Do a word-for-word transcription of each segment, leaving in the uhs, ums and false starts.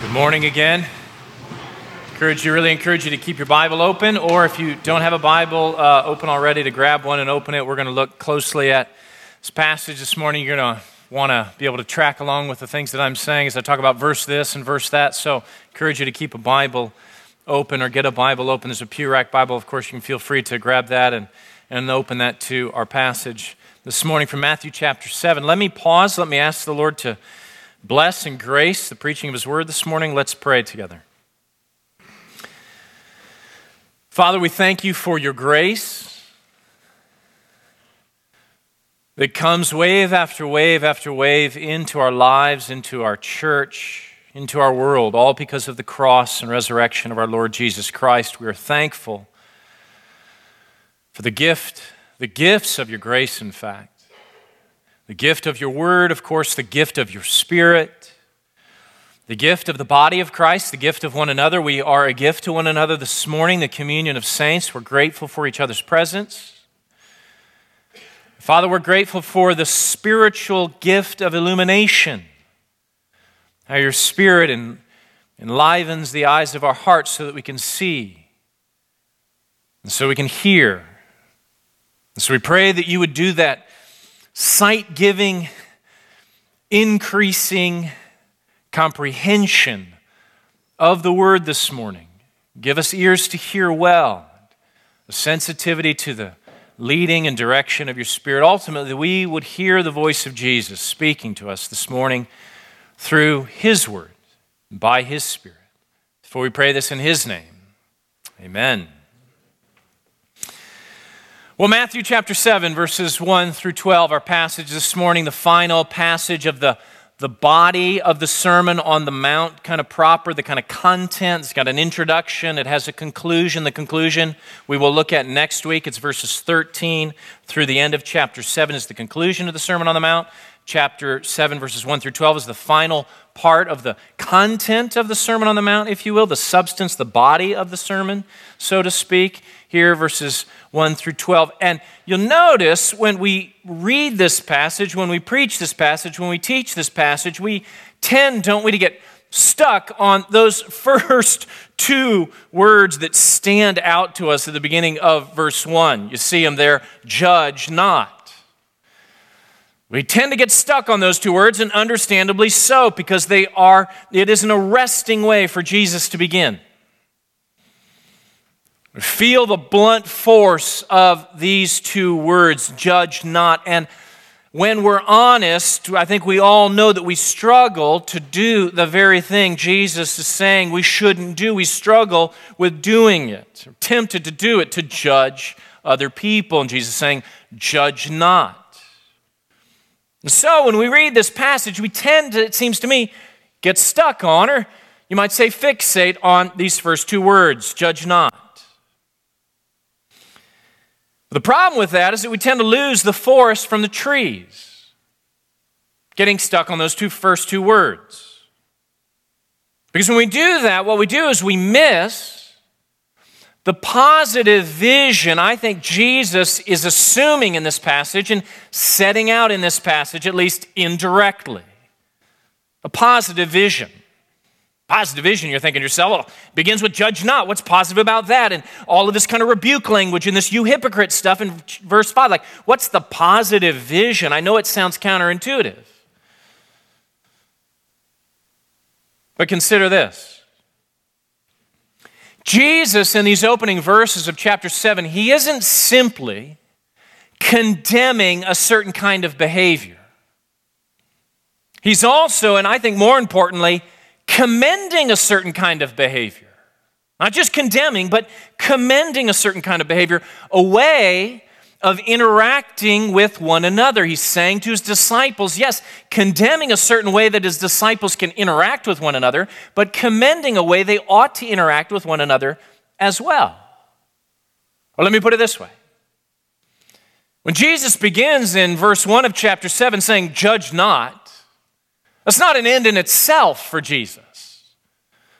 Good morning again. Encourage you, really encourage you to keep your Bible open, or if you don't have a Bible uh, open already, to grab one and open it. We're going to look closely at this passage this morning. You're going to want to be able to track along with the things that I'm saying as I talk about verse this and verse that. So encourage you to keep a Bible open or get a Bible open. There's a pew rack Bible, of course. You can feel free to grab that and, and open that to our passage this morning from Matthew chapter seven. Let me pause. Let me ask the Lord to bless and grace the preaching of his word this morning. Let's pray together. Father, we thank you for your grace that comes wave after wave after wave into our lives, into our church, into our world, all because of the cross and resurrection of our Lord Jesus Christ. We are thankful for the gift, the gifts of your grace, in fact. The gift of your word, of course, the gift of your spirit, the gift of the body of Christ, the gift of one another. We are a gift to one another this morning, the communion of saints. We're grateful for each other's presence. Father, we're grateful for the spiritual gift of illumination, how your spirit en- enlivens the eyes of our hearts so that we can see and so we can hear. And so we pray that you would do that sight-giving, increasing comprehension of the word this morning. Give us ears to hear well, a sensitivity to the leading and direction of your spirit. Ultimately, we would hear the voice of Jesus speaking to us this morning through his word, by his spirit. Therefore, we pray this in his name. Amen. Well, Matthew chapter seven, verses one through twelve, our passage this morning, the final passage of the, the body of the Sermon on the Mount, kind of proper, the kind of content. It's got an introduction. It has a conclusion. The conclusion we will look at next week. It's verses thirteen through the end of chapter seven is the conclusion of the Sermon on the Mount. Chapter seven, verses one through twelve is the final part of the content of the Sermon on the Mount, if you will, the substance, the body of the sermon, so to speak. Here, verses one through twelve. And you'll notice when we read this passage, when we preach this passage, when we teach this passage, we tend, don't we, to get stuck on those first two words that stand out to us at the beginning of verse one. You see them there, judge not. We tend to get stuck on those two words, and understandably so, because they are, it is an arresting way for Jesus to begin. Feel the blunt force of these two words, judge not. And when we're honest, I think we all know that we struggle to do the very thing Jesus is saying we shouldn't do. We struggle with doing it, we're tempted to do it, to judge other people. And Jesus is saying, judge not. And so when we read this passage, we tend to, it seems to me, get stuck on, or you might say fixate on these first two words, judge not. The problem with that is that we tend to lose the forest from the trees, getting stuck on those two first two words. Because when we do that, what we do is we miss the positive vision I think Jesus is assuming in this passage and setting out in this passage, at least indirectly. A positive vision. Positive vision, you're thinking to yourself, well, it begins with judge not. What's positive about that? And all of this kind of rebuke language and this you hypocrite stuff in verse five. Like, what's the positive vision? I know it sounds counterintuitive. But consider this. Jesus, in these opening verses of chapter seven, he isn't simply condemning a certain kind of behavior. He's also, and I think more importantly, commending a certain kind of behavior, not just condemning, but commending a certain kind of behavior, a way of interacting with one another. He's saying to his disciples, yes, condemning a certain way that his disciples can interact with one another, but commending a way they ought to interact with one another as well. Or let me put it this way. When Jesus begins in verse one of chapter seven saying, judge not, that's not an end in itself for Jesus.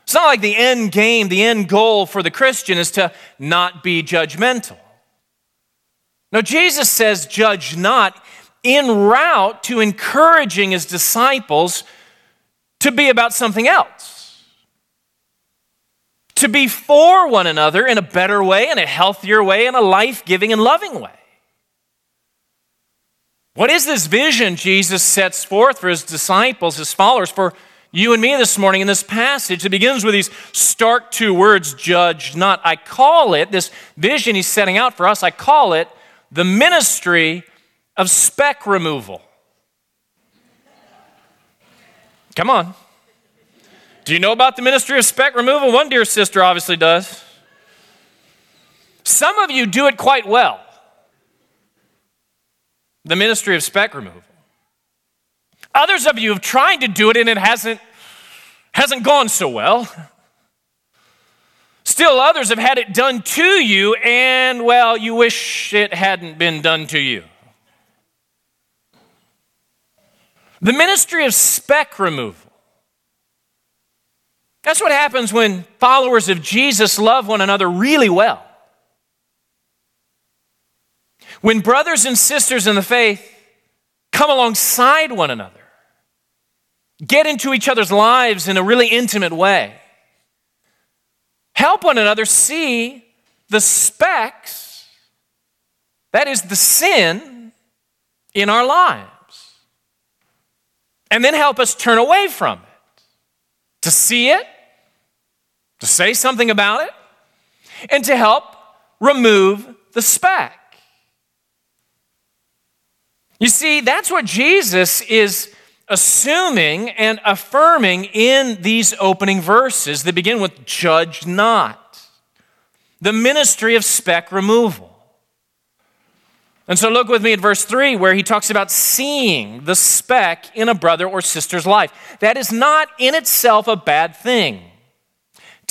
It's not like the end game, the end goal for the Christian is to not be judgmental. No, Jesus says, judge not, en route to encouraging his disciples to be about something else. to be for one another in a better way, in a healthier way, in a life-giving and loving way. What is this vision Jesus sets forth for his disciples, his followers, for you and me this morning in this passage? It begins with these stark two words, judge not. I call it, this vision he's setting out for us, I call it the ministry of speck removal. Come on. Do you know about the ministry of speck removal? One dear sister obviously does. Some of you do it quite well. The ministry of speck removal. Others of you have tried to do it and it hasn't, hasn't gone so well. Still others have had it done to you and, well, you wish it hadn't been done to you. The ministry of speck removal. That's what happens when followers of Jesus love one another really well. When brothers and sisters in the faith come alongside one another, get into each other's lives in a really intimate way, help one another see the specks, that is the sin in our lives, and then help us turn away from it, to see it, to say something about it, and to help remove the speck. You see, that's what Jesus is assuming and affirming in these opening verses that begin with judge not, the ministry of speck removal. And so look with me at verse three where he talks about seeing the speck in a brother or sister's life. That is not in itself a bad thing.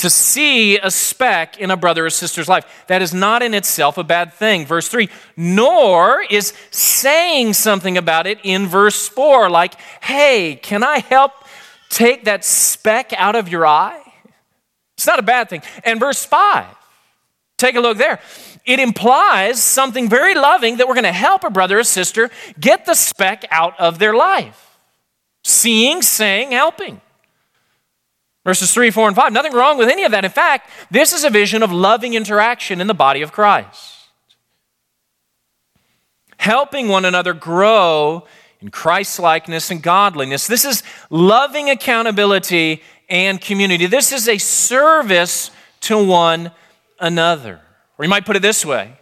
To see a speck in a brother or sister's life. That is not in itself a bad thing. Verse three, nor is saying something about it in verse four, like, hey, can I help take that speck out of your eye? It's not a bad thing. And verse five, take a look there. It implies something very loving that we're going to help a brother or sister get the speck out of their life. Seeing, saying, helping. Verses three, four, and five, nothing wrong with any of that. In fact, this is a vision of loving interaction in the body of Christ. Helping one another grow in Christ-likeness and godliness. This is loving accountability and community. This is a service to one another. Or you might put it this way.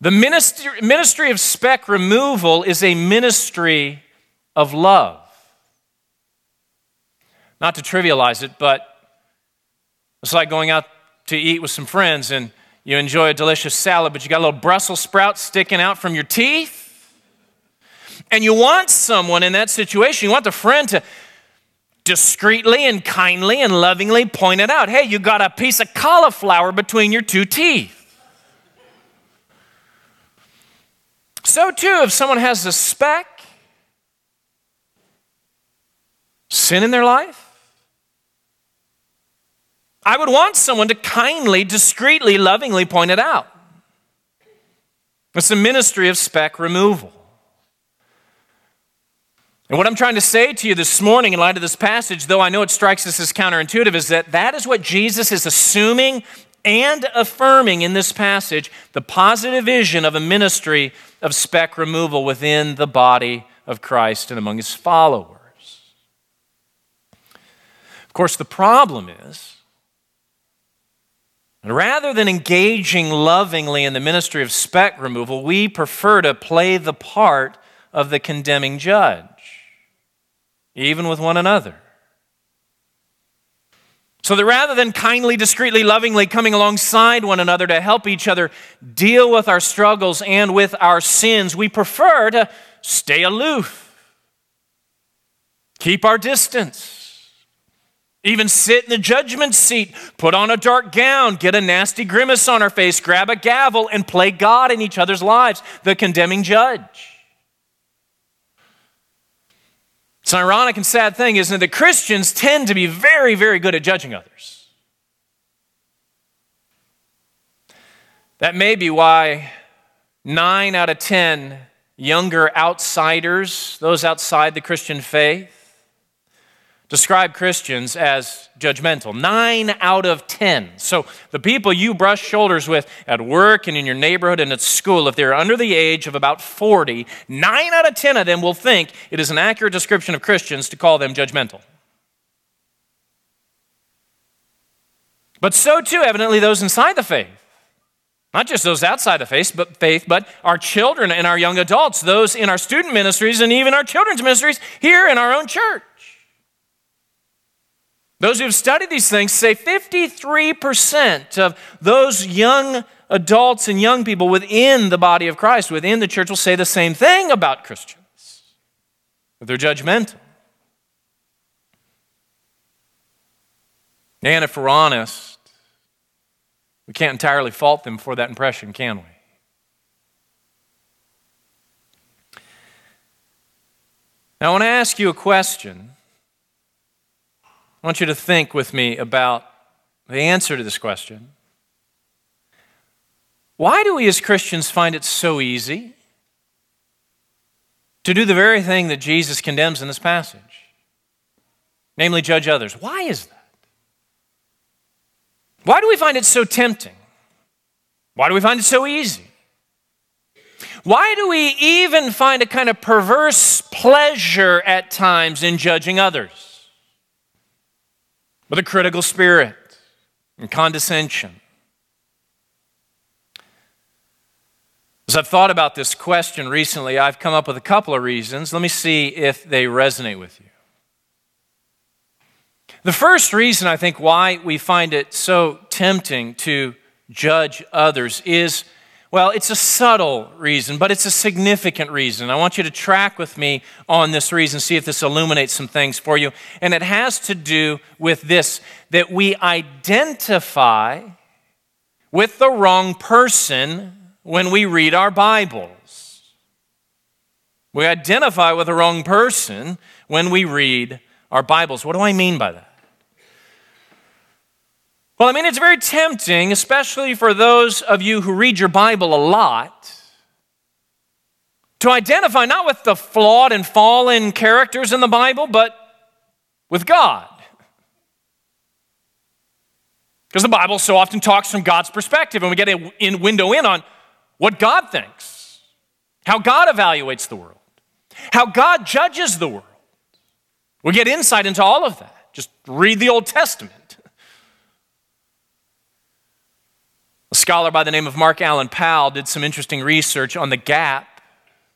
The ministry, ministry of speck removal is a ministry of love. Not to trivialize it, but it's like going out to eat with some friends and you enjoy a delicious salad, but you got a little Brussels sprout sticking out from your teeth. And you want someone in that situation, you want the friend to discreetly and kindly and lovingly point it out. Hey, you got a piece of cauliflower between your two teeth. So too, if someone has a speck, sin in their life, I would want someone to kindly, discreetly, lovingly point it out. It's the ministry of speck removal. And what I'm trying to say to you this morning in light of this passage, though I know it strikes us as counterintuitive, is that that is what Jesus is assuming and affirming in this passage, the positive vision of a ministry of speck removal within the body of Christ and among his followers. Of course, the problem is, rather than engaging lovingly in the ministry of speck removal, we prefer to play the part of the condemning judge, even with one another. So that rather than kindly, discreetly, lovingly coming alongside one another to help each other deal with our struggles and with our sins, we prefer to stay aloof, keep our distance, even sit in the judgment seat, put on a dark gown, get a nasty grimace on our face, grab a gavel, and play God in each other's lives, the condemning judge. It's an ironic and sad thing, isn't it, that Christians tend to be very, very good at judging others. That may be why nine out of ten younger outsiders, those outside the Christian faith, describe Christians as judgmental. Nine out of ten. So the people you brush shoulders with at work and in your neighborhood and at school, if they're under the age of about forty, nine out of ten of them will think it is an accurate description of Christians to call them judgmental. But so too, evidently, those inside the faith. Not just those outside the faith, but faith, but our children and our young adults, those in our student ministries and even our children's ministries here in our own church. Those who have studied these things say fifty-three percent of those young adults and young people within the body of Christ, within the church, will say the same thing about Christians. They're judgmental. And if we're honest, we can't entirely fault them for that impression, can we? Now, I want to ask you a question. I want you to think with me about the answer to this question. Why do we as Christians find it so easy to do the very thing that Jesus condemns in this passage? Namely, judge others. Why is that? Why do we find it so tempting? Why do we find it so easy? Why do we even find a kind of perverse pleasure at times in judging others? With a critical spirit and condescension. As I've thought about this question recently, I've come up with a couple of reasons. Let me see if they resonate with you. The first reason, I think, why we find it so tempting to judge others is, well, it's a subtle reason, but it's a significant reason. I want you to track with me on this reason, see if this illuminates some things for you. And it has to do with this, that we identify with the wrong person when we read our Bibles. We identify with the wrong person when we read our Bibles. What do I mean by that? Well, I mean, it's very tempting, especially for those of you who read your Bible a lot, to identify not with the flawed and fallen characters in the Bible, but with God. Because the Bible so often talks from God's perspective, and we get a in window in on what God thinks, how God evaluates the world, how God judges the world. We get insight into all of that. Just read the Old Testament. A scholar by the name of Mark Allen Powell did some interesting research on the gap,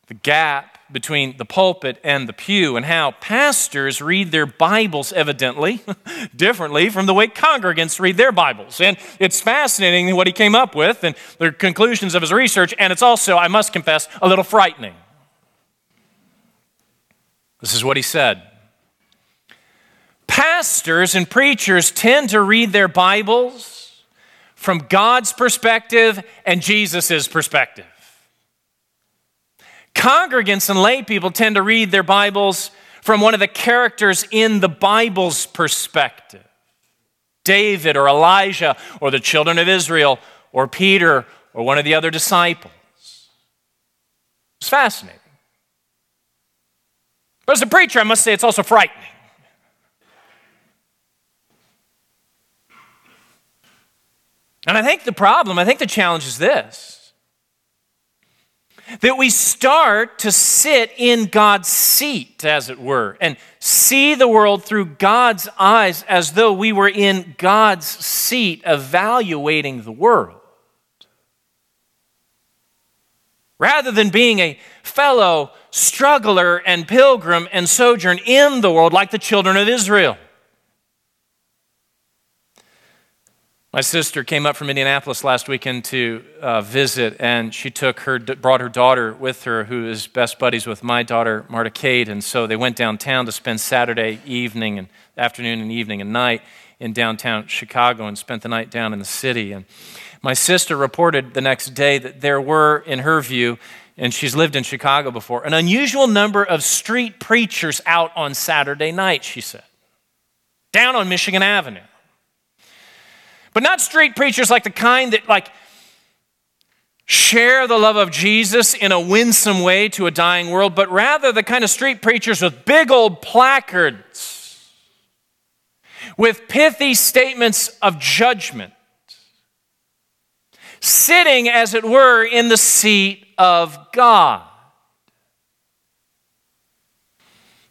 the gap between the pulpit and the pew, and how pastors read their Bibles evidently differently from the way congregants read their Bibles. And it's fascinating what he came up with and the conclusions of his research, and it's also, I must confess, a little frightening. This is what he said. Pastors and preachers tend to read their Bibles from God's perspective and Jesus' perspective. Congregants and lay people tend to read their Bibles from one of the characters in the Bible's perspective. David or Elijah or the children of Israel or Peter or one of the other disciples. It's fascinating. But as a preacher, I must say it's also frightening. And I think the problem, I think the challenge is this, that we start to sit in God's seat, as it were, and see the world through God's eyes as though we were in God's seat evaluating the world, rather than being a fellow struggler and pilgrim and sojourn in the world like the children of Israel. My sister came up from Indianapolis last weekend to uh, visit, and she took her, brought her daughter with her, who is best buddies with my daughter, Marta Kate, and so they went downtown to spend Saturday evening and afternoon and evening and night in downtown Chicago and spent the night down in the city. And my sister reported the next day that there were, in her view, and she's lived in Chicago before, an unusual number of street preachers out on Saturday night, she said, down on Michigan Avenue. But not street preachers like the kind that like share the love of Jesus in a winsome way to a dying world, but rather the kind of street preachers with big old placards with pithy statements of judgment, sitting, as it were, in the seat of God.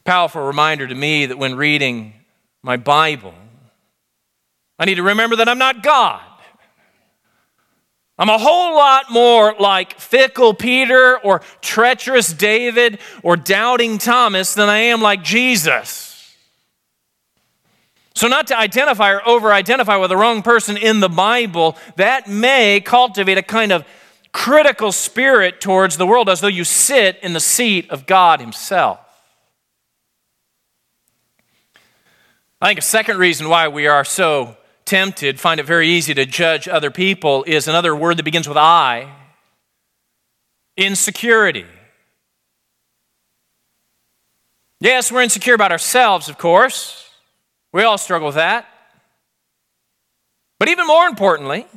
Powerful reminder to me that when reading my Bible, I need to remember that I'm not God. I'm a whole lot more like fickle Peter or treacherous David or doubting Thomas than I am like Jesus. So not to identify or over-identify with the wrong person in the Bible, that may cultivate a kind of critical spirit towards the world as though you sit in the seat of God himself. I think a second reason why we are so tempted, find it very easy to judge other people, is another word that begins with I, insecurity. Yes, we're insecure about ourselves, of course. We all struggle with that. But even more importantly,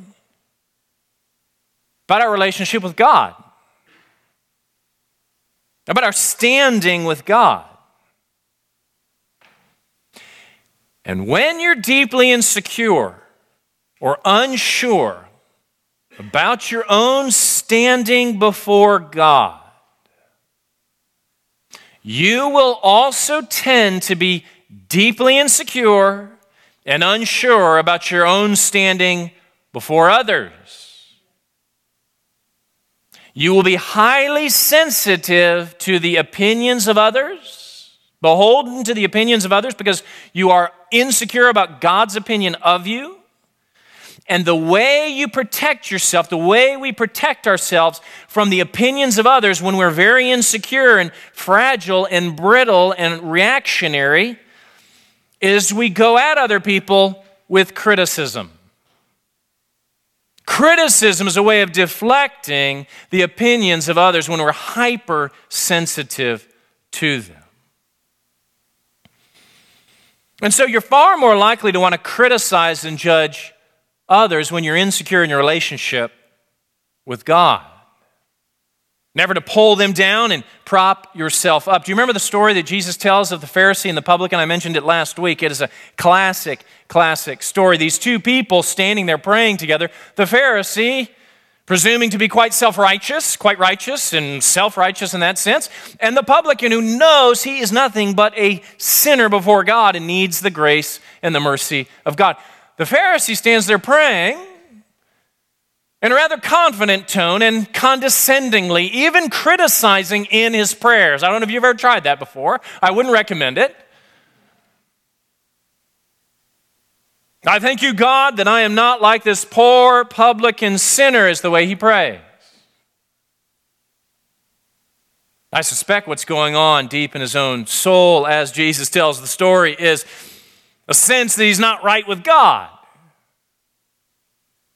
about our relationship with God, about our standing with God. And when you're deeply insecure or unsure about your own standing before God, you will also tend to be deeply insecure and unsure about your own standing before others. You will be highly sensitive to the opinions of others, beholden to the opinions of others, because you are insecure about God's opinion of you. And the way you protect yourself, the way we protect ourselves from the opinions of others when we're very insecure and fragile and brittle and reactionary, is we go at other people with criticism. Criticism is a way of deflecting the opinions of others when we're hypersensitive to them. And so you're far more likely to want to criticize and judge others when you're insecure in your relationship with God. Never to pull them down and prop yourself up. Do you remember the story that Jesus tells of the Pharisee and the publican? I mentioned it last week. It is a classic, classic story. These two people standing there praying together. The Pharisee, presuming to be quite self-righteous, quite righteous and self-righteous in that sense. And the publican, who knows he is nothing but a sinner before God and needs the grace and the mercy of God. The Pharisee stands there praying, in a rather confident tone and condescendingly, even criticizing in his prayers. I don't know if you've ever tried that before. I wouldn't recommend it. I thank you, God, that I am not like this poor publican sinner, is the way he prays. I suspect what's going on deep in his own soul, as Jesus tells the story, is a sense that he's not right with God.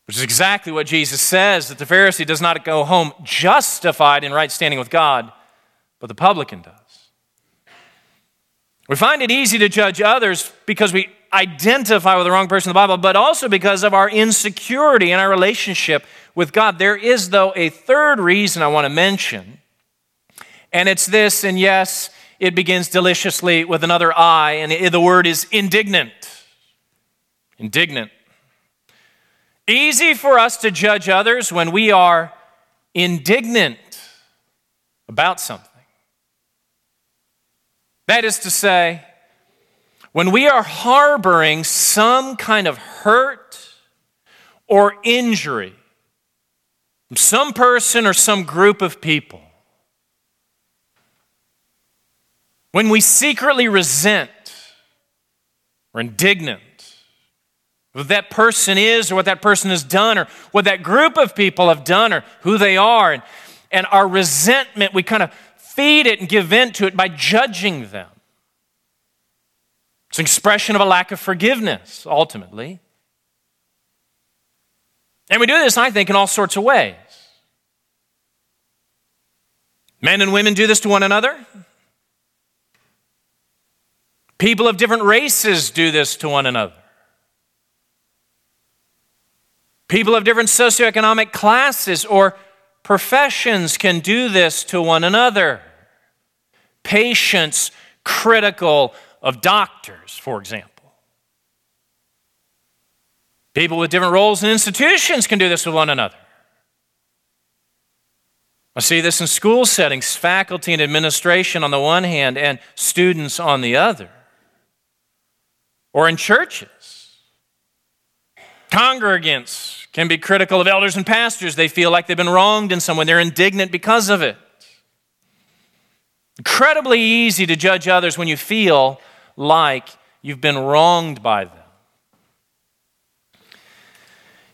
Which is exactly what Jesus says, that the Pharisee does not go home justified in right standing with God, but the publican does. We find it easy to judge others because we identify with the wrong person in the Bible, but also because of our insecurity in our relationship with God. There is, though, a third reason I want to mention, and it's this, and yes, it begins deliciously with another I, and the word is indignant. Indignant. Easy for us to judge others when we are indignant about something. That is to say, when we are harboring some kind of hurt or injury from some person or some group of people. When we secretly resent or indignant what that person is or what that person has done or what that group of people have done or who they are. And, and our resentment, we kind of feed it and give vent to it by judging them. It's an expression of a lack of forgiveness, ultimately. And we do this, I think, in all sorts of ways. Men and women do this to one another. People of different races do this to one another. People of different socioeconomic classes or professions can do this to one another. Patients critical of doctors, for example. People with different roles and institutions can do this with one another. I see this in school settings, faculty and administration on the one hand and students on the other. Or in churches. Congregants can be critical of elders and pastors. They feel like they've been wronged in some way. They're indignant because of it. Incredibly easy to judge others when you feel like you've been wronged by them.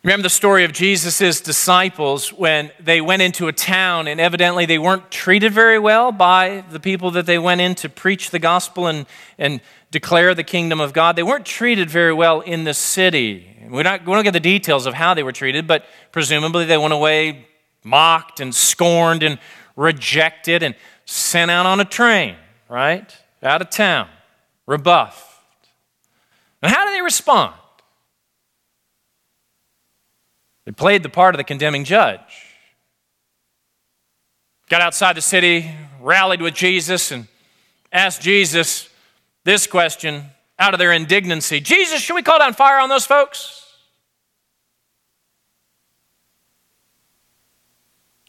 Remember the story of Jesus' disciples when they went into a town and evidently they weren't treated very well by the people that they went in to preach the gospel and, and declare the kingdom of God. They weren't treated very well in the city. We're not, we don't get the details of how they were treated, but presumably they went away mocked and scorned and rejected and sent out on a train, right? Out of town, rebuffed. And how do they respond? They played the part of the condemning judge. Got outside the city, rallied with Jesus, and asked Jesus this question out of their indignancy. Jesus, should we call down fire on those folks?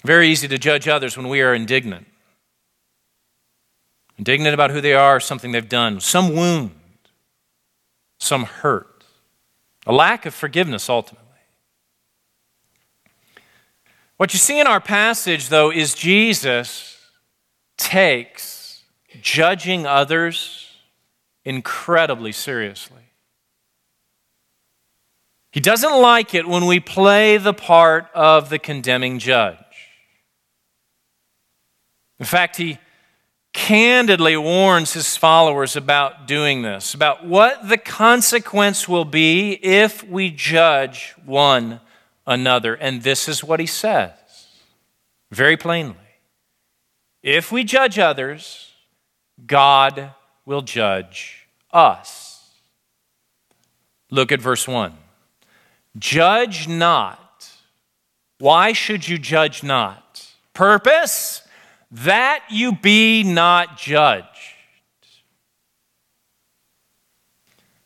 Very easy to judge others when we are indignant. Indignant about who they are, something they've done, some wound, some hurt, a lack of forgiveness ultimately. What you see in our passage, though, is Jesus takes judging others incredibly seriously. He doesn't like it when we play the part of the condemning judge. In fact, he candidly warns his followers about doing this, about what the consequence will be if we judge one another. And this is what he says, very plainly. If we judge others, God will judge us. Look at verse one. Judge not. Why should you judge not? Purpose, that you be not judged.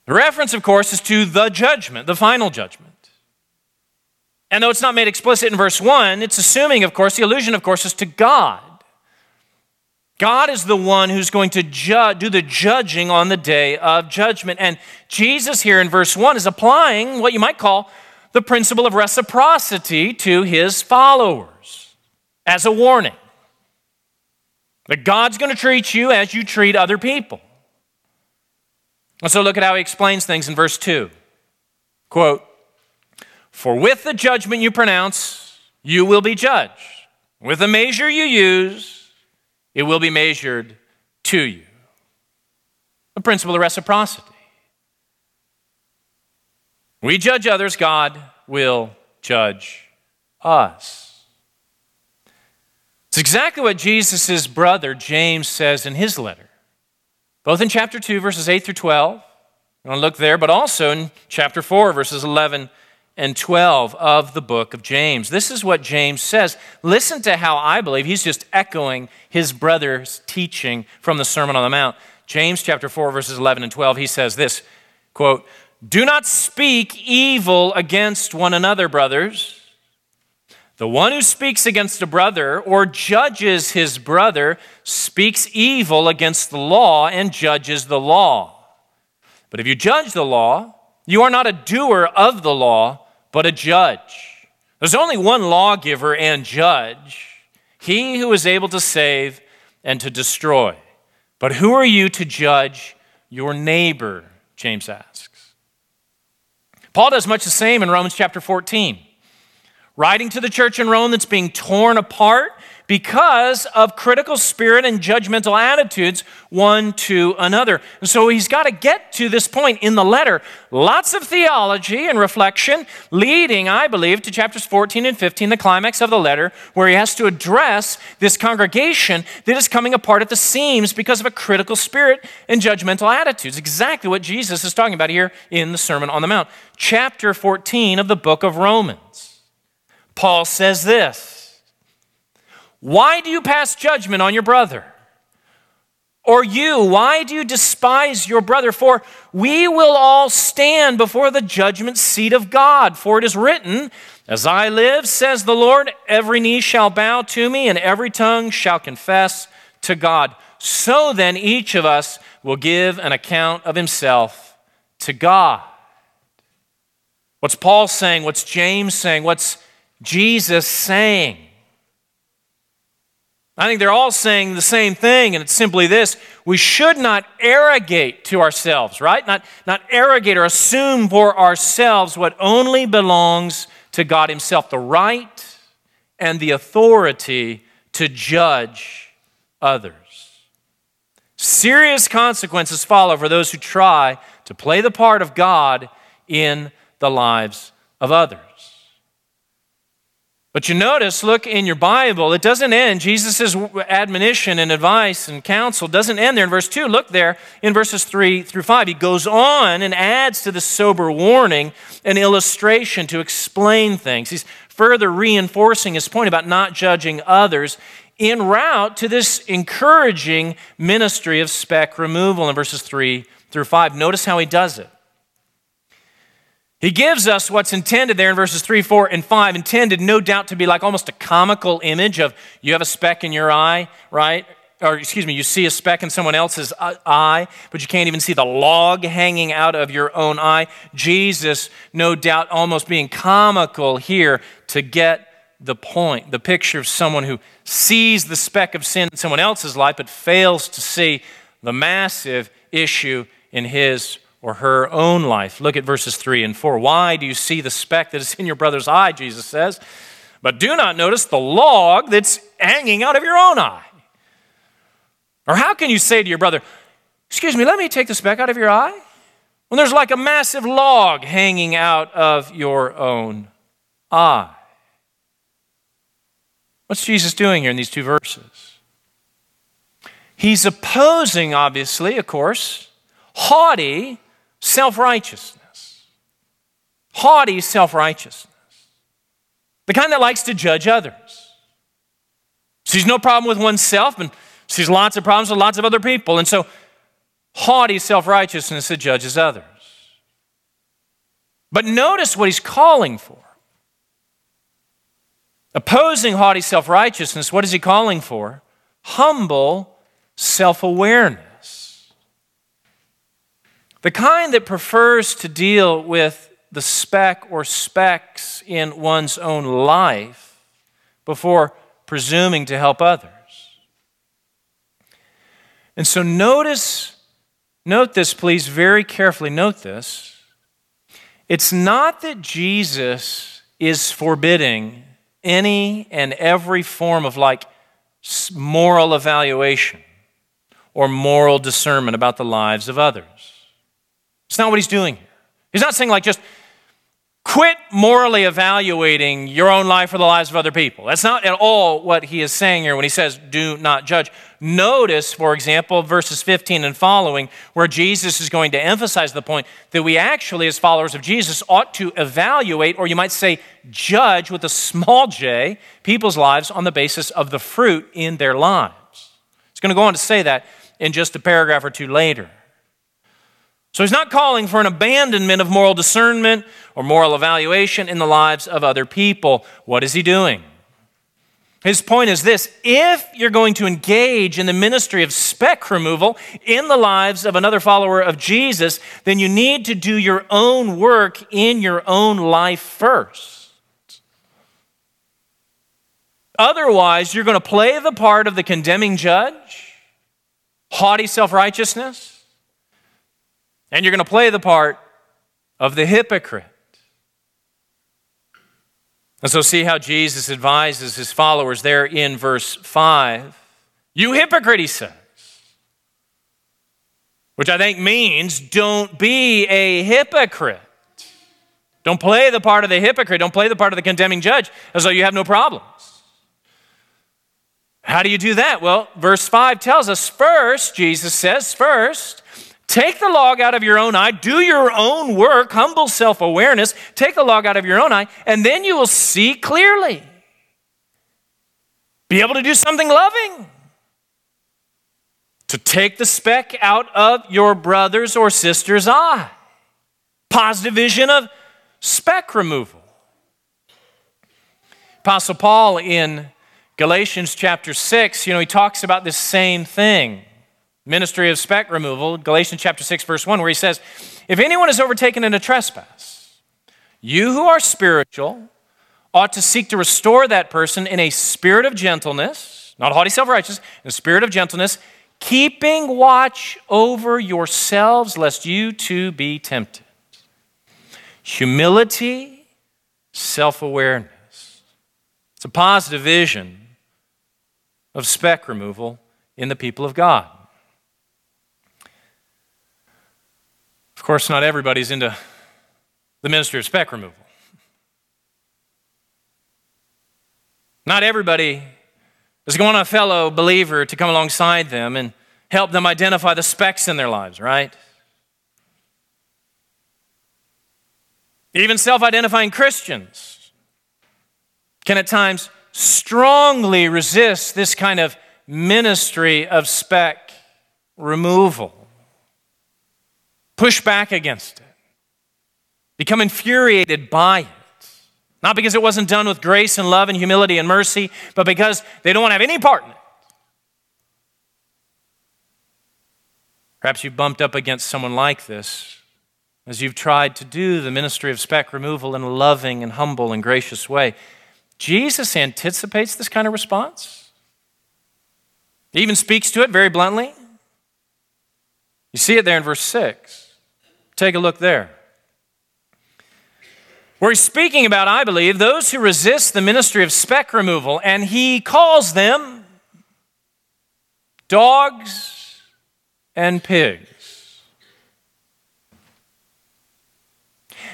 The reference, of course, is to the judgment, the final judgment. And though it's not made explicit in verse one, it's assuming, of course, the allusion, of course, is to God. God is the one who's going to judge, do the judging on the day of judgment. And Jesus here in verse one is applying what you might call the principle of reciprocity to his followers as a warning. That God's going to treat you as you treat other people. And so look at how he explains things in verse two. Quote, for with the judgment you pronounce, you will be judged. With the measure you use, it will be measured to you. The principle of reciprocity. We judge others, God will judge us. It's exactly what Jesus' brother James says in his letter, both in chapter two, verses eight through twelve, you want to look there, but also in chapter four, verses eleven and twelve of the book of James. This is what James says. Listen to how I believe he's just echoing his brother's teaching from the Sermon on the Mount. James chapter four, verses eleven and twelve, he says this, quote, do not speak evil against one another, brothers. The one who speaks against a brother or judges his brother speaks evil against the law and judges the law. But if you judge the law, you are not a doer of the law, but a judge. There's only one lawgiver and judge, he who is able to save and to destroy. But who are you to judge your neighbor, James asks. Paul does much the same in Romans chapter fourteen, writing to the church in Rome that's being torn apart because of critical spirit and judgmental attitudes one to another. And so he's got to get to this point in the letter. Lots of theology and reflection leading, I believe, to chapters fourteen and fifteen, the climax of the letter, where he has to address this congregation that is coming apart at the seams because of a critical spirit and judgmental attitudes. Exactly what Jesus is talking about here in the Sermon on the Mount. Chapter fourteen of the book of Romans. Paul says this, why do you pass judgment on your brother? Or you, why do you despise your brother? For we will all stand before the judgment seat of God. For it is written, as I live, says the Lord, every knee shall bow to me and every tongue shall confess to God. So then each of us will give an account of himself to God. What's Paul saying? What's James saying? What's Jesus saying? I think they're all saying the same thing, and it's simply this. We should not arrogate to ourselves, right? Not, not arrogate or assume for ourselves what only belongs to God himself, the right and the authority to judge others. Serious consequences follow for those who try to play the part of God in the lives of others. But you notice, look in your Bible, it doesn't end. Jesus' admonition and advice and counsel doesn't end there in verse two. Look there in verses three through five. He goes on and adds to the sober warning an illustration to explain things. He's further reinforcing his point about not judging others en route to this encouraging ministry of speck removal in verses three through five. Notice how he does it. He gives us what's intended there in verses three, four, and five, intended no doubt to be like almost a comical image of you have a speck in your eye, right? Or excuse me, you see a speck in someone else's eye, but you can't even see the log hanging out of your own eye. Jesus, no doubt, almost being comical here to get the point, the picture of someone who sees the speck of sin in someone else's life, but fails to see the massive issue in his or her own life. Look at verses three and four. Why do you see the speck that is in your brother's eye, Jesus says, but do not notice the log that's hanging out of your own eye? Or how can you say to your brother, excuse me, let me take the speck out of your eye, when there's like a massive log hanging out of your own eye? What's Jesus doing here in these two verses? He's opposing, obviously, of course, haughty self-righteousness. Haughty self-righteousness. The kind that likes to judge others. Sees no problem with oneself and sees lots of problems with lots of other people. And so haughty self-righteousness that judges others. But notice what he's calling for. Opposing haughty self-righteousness, what is he calling for? Humble self-awareness. The kind that prefers to deal with the speck or specks in one's own life before presuming to help others. And so notice, note this please, very carefully note this. It's not that Jesus is forbidding any and every form of like moral evaluation or moral discernment about the lives of others. It's not what he's doing here. He's not saying like just quit morally evaluating your own life or the lives of other people. That's not at all what he is saying here when he says do not judge. Notice, for example, verses fifteen and following where Jesus is going to emphasize the point that we actually as followers of Jesus ought to evaluate, or you might say judge with a small j, people's lives on the basis of the fruit in their lives. He's going to go on to say that in just a paragraph or two later. So he's not calling for an abandonment of moral discernment or moral evaluation in the lives of other people. What is he doing? His point is this: if you're going to engage in the ministry of speck removal in the lives of another follower of Jesus, then you need to do your own work in your own life first. Otherwise, you're going to play the part of the condemning judge, haughty self-righteousness, and you're going to play the part of the hypocrite. And so see how Jesus advises his followers there in verse five. You hypocrite, he says. Which I think means don't be a hypocrite. Don't play the part of the hypocrite. Don't play the part of the condemning judge as though you have no problems. How do you do that? Well, verse five tells us first, Jesus says, first, take the log out of your own eye, do your own work, humble self-awareness, take the log out of your own eye, and then you will see clearly. Be able to do something loving. to take the speck out of your brother's or sister's eye. Positive vision of speck removal. Apostle Paul in Galatians chapter six, you know, he talks about this same thing. Ministry of speck removal, Galatians chapter six, verse one, where he says, if anyone is overtaken in a trespass, you who are spiritual ought to seek to restore that person in a spirit of gentleness, not haughty self-righteousness, in a spirit of gentleness, keeping watch over yourselves, lest you too be tempted. Humility, self-awareness. It's a positive vision of speck removal in the people of God. Of course, not everybody's into the ministry of speck removal. Not everybody is going to a fellow believer to come alongside them and help them identify the specks in their lives, right? Even self-identifying Christians can at times strongly resist this kind of ministry of speck removal. Push back against it. Become infuriated by it. Not because it wasn't done with grace and love and humility and mercy, but because they don't want to have any part in it. Perhaps you bumped up against someone like this as you've tried to do the ministry of speck removal in a loving and humble and gracious way. Jesus anticipates this kind of response. He even speaks to it very bluntly. You see it there in verse six. Take a look there. Where he's speaking about, I believe, those who resist the ministry of speck removal, and he calls them dogs and pigs.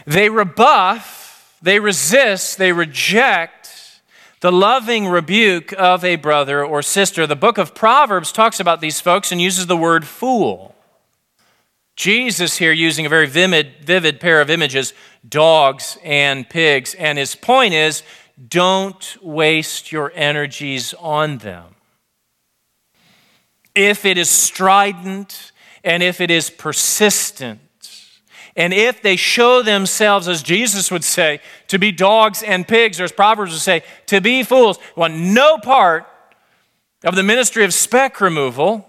They rebuff, they resist, they reject the loving rebuke of a brother or sister. The book of Proverbs talks about these folks and uses the word fool. Jesus here using a very vivid, vivid pair of images, dogs and pigs. And his point is, don't waste your energies on them. If it is strident and if it is persistent, and if they show themselves, as Jesus would say, to be dogs and pigs, or as Proverbs would say, to be fools, want no part of the ministry of speck removal,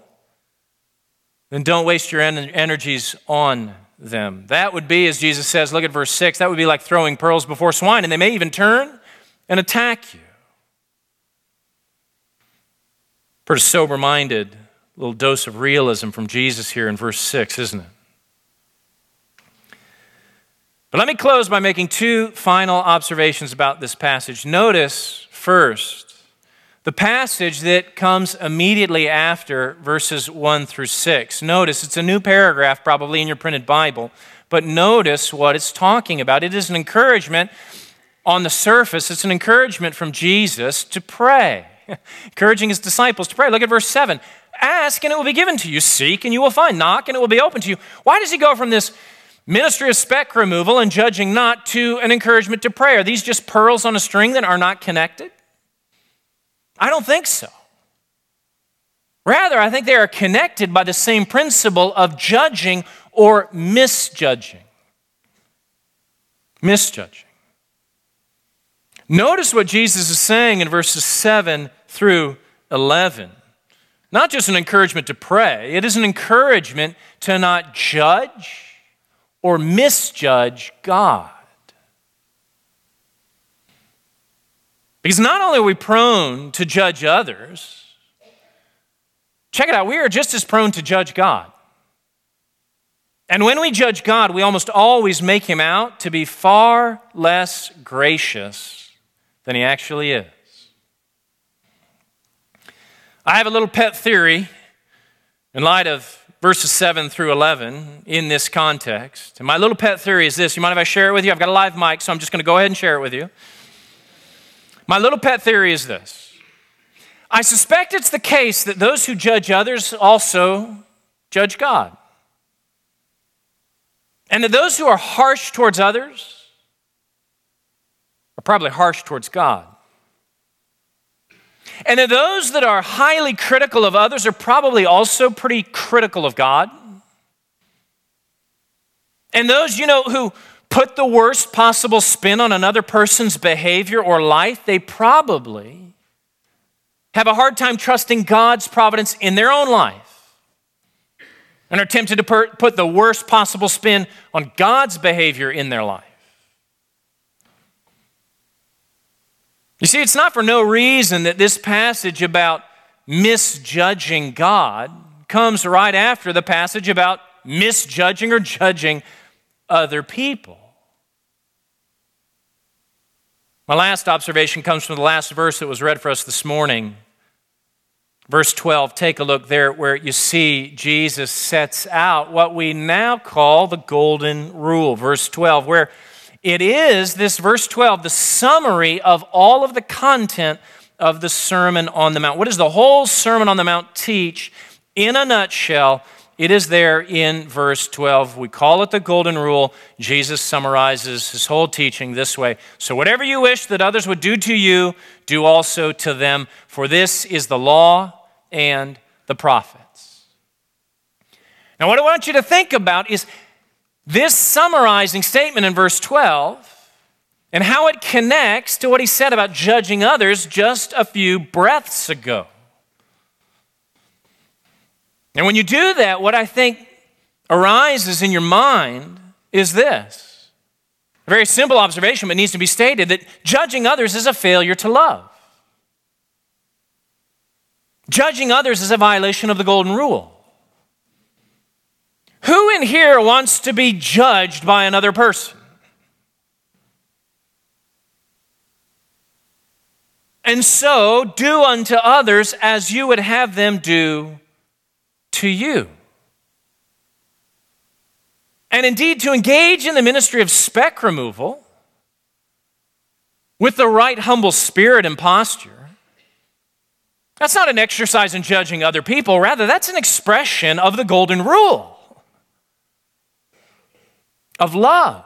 then don't waste your en- energies on them. That would be, as Jesus says, look at verse six, that would be like throwing pearls before swine, and they may even turn and attack you. Pretty sober-minded little dose of realism from Jesus here in verse six, isn't it? But let me close by making two final observations about this passage. Notice first, the passage that comes immediately after verses one through six. Notice, it's a new paragraph probably in your printed Bible, but notice what it's talking about. It is an encouragement on the surface. It's an encouragement from Jesus to pray, encouraging his disciples to pray. Look at verse seven. Ask and it will be given to you. Seek and you will find. Knock and it will be opened to you. Why does he go from this ministry of speck removal and judging not to an encouragement to prayer? Are these just pearls on a string that are not connected? I don't think so. Rather, I think they are connected by the same principle of judging or misjudging. Misjudging. Notice what Jesus is saying in verses seven through eleven. Not just an encouragement to pray, it is an encouragement to not judge or misjudge God. Because not only are we prone to judge others, check it out, we are just as prone to judge God. And when we judge God, we almost always make him out to be far less gracious than he actually is. I have a little pet theory in light of verses seven through eleven in this context. And my little pet theory is this. You mind if I share it with you? I've got a live mic, so I'm just going to go ahead and share it with you. My little pet theory is this. I suspect it's the case that those who judge others also judge God. And that those who are harsh towards others are probably harsh towards God. And then those that are highly critical of others are probably also pretty critical of God. And those, you know, who put the worst possible spin on another person's behavior or life, they probably have a hard time trusting God's providence in their own life and are tempted to per- put the worst possible spin on God's behavior in their life. You see, it's not for no reason that this passage about misjudging God comes right after the passage about misjudging or judging other people. My last observation comes from the last verse that was read for us this morning. Verse twelve, take a look there where you see Jesus sets out what we now call the golden rule. Verse twelve, where it is, this verse twelve, the summary of all of the content of the Sermon on the Mount. What does the whole Sermon on the Mount teach in a nutshell? It is there in verse twelve. We call it the golden rule. Jesus summarizes his whole teaching this way. So whatever you wish that others would do to you, do also to them, for this is the law and the prophets. Now what I want you to think about is this summarizing statement in verse twelve and how it connects to what he said about judging others just a few breaths ago. And when you do that, what I think arises in your mind is this. A very simple observation, but needs to be stated, that judging others is a failure to love. Judging others is a violation of the golden rule. Who in here wants to be judged by another person? And so do unto others as you would have them do to you. And indeed, to engage in the ministry of speck removal with the right humble spirit and posture, that's not an exercise in judging other people. Rather, that's an expression of the golden rule. Of love.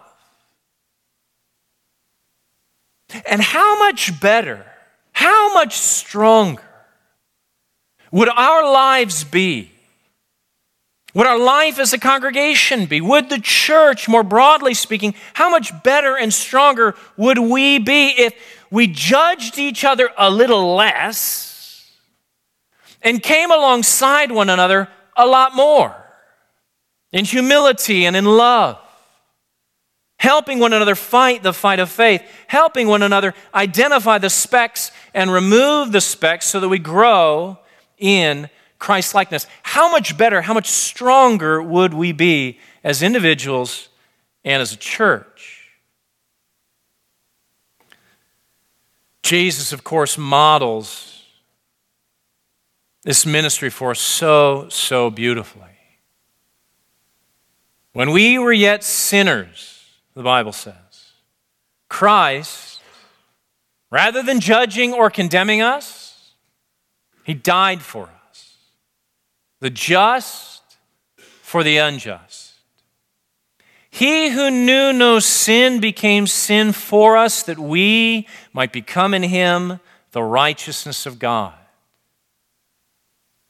And how much better, how much stronger would our lives be? Would our life as a congregation be? Would the church, more broadly speaking, how much better and stronger would we be if we judged each other a little less and came alongside one another a lot more in humility and in love? Helping one another fight the fight of faith, helping one another identify the specks and remove the specks so that we grow in Christ-likeness. How much better, how much stronger would we be as individuals and as a church? Jesus, of course, models this ministry for us so, so beautifully. When we were yet sinners, the Bible says, Christ, rather than judging or condemning us, he died for us. The just for the unjust. He who knew no sin became sin for us that we might become in him the righteousness of God.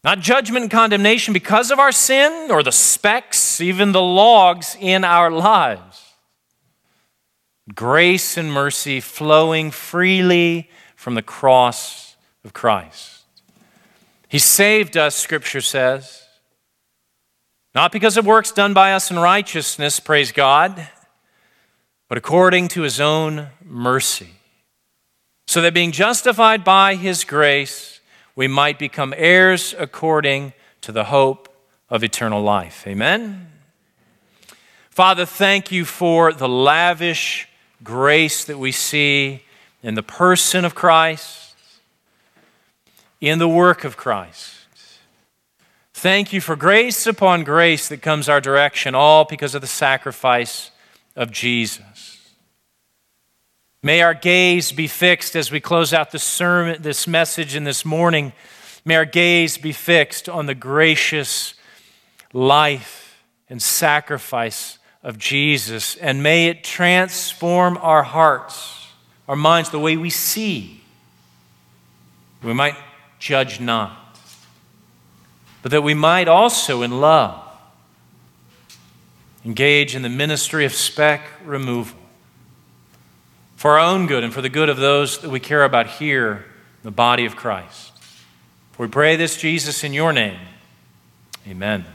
Not judgment and condemnation because of our sin or the specks, even the logs in our lives. Grace and mercy flowing freely from the cross of Christ. He saved us, Scripture says, not because of works done by us in righteousness, praise God, but according to his own mercy, so that being justified by his grace, we might become heirs according to the hope of eternal life. Amen? Father, thank you for the lavish grace that we see in the person of Christ, in the work of Christ. Thank you for grace upon grace that comes our direction, all because of the sacrifice of Jesus. May our gaze be fixed as we close out this sermon, this message, and this morning. May our gaze be fixed on the gracious life and sacrifice of Jesus, and may it transform our hearts, our minds, the way we see, we might judge not, but that we might also in love engage in the ministry of speck removal for our own good and for the good of those that we care about here in the body of Christ. For we pray this, Jesus, in your name. Amen.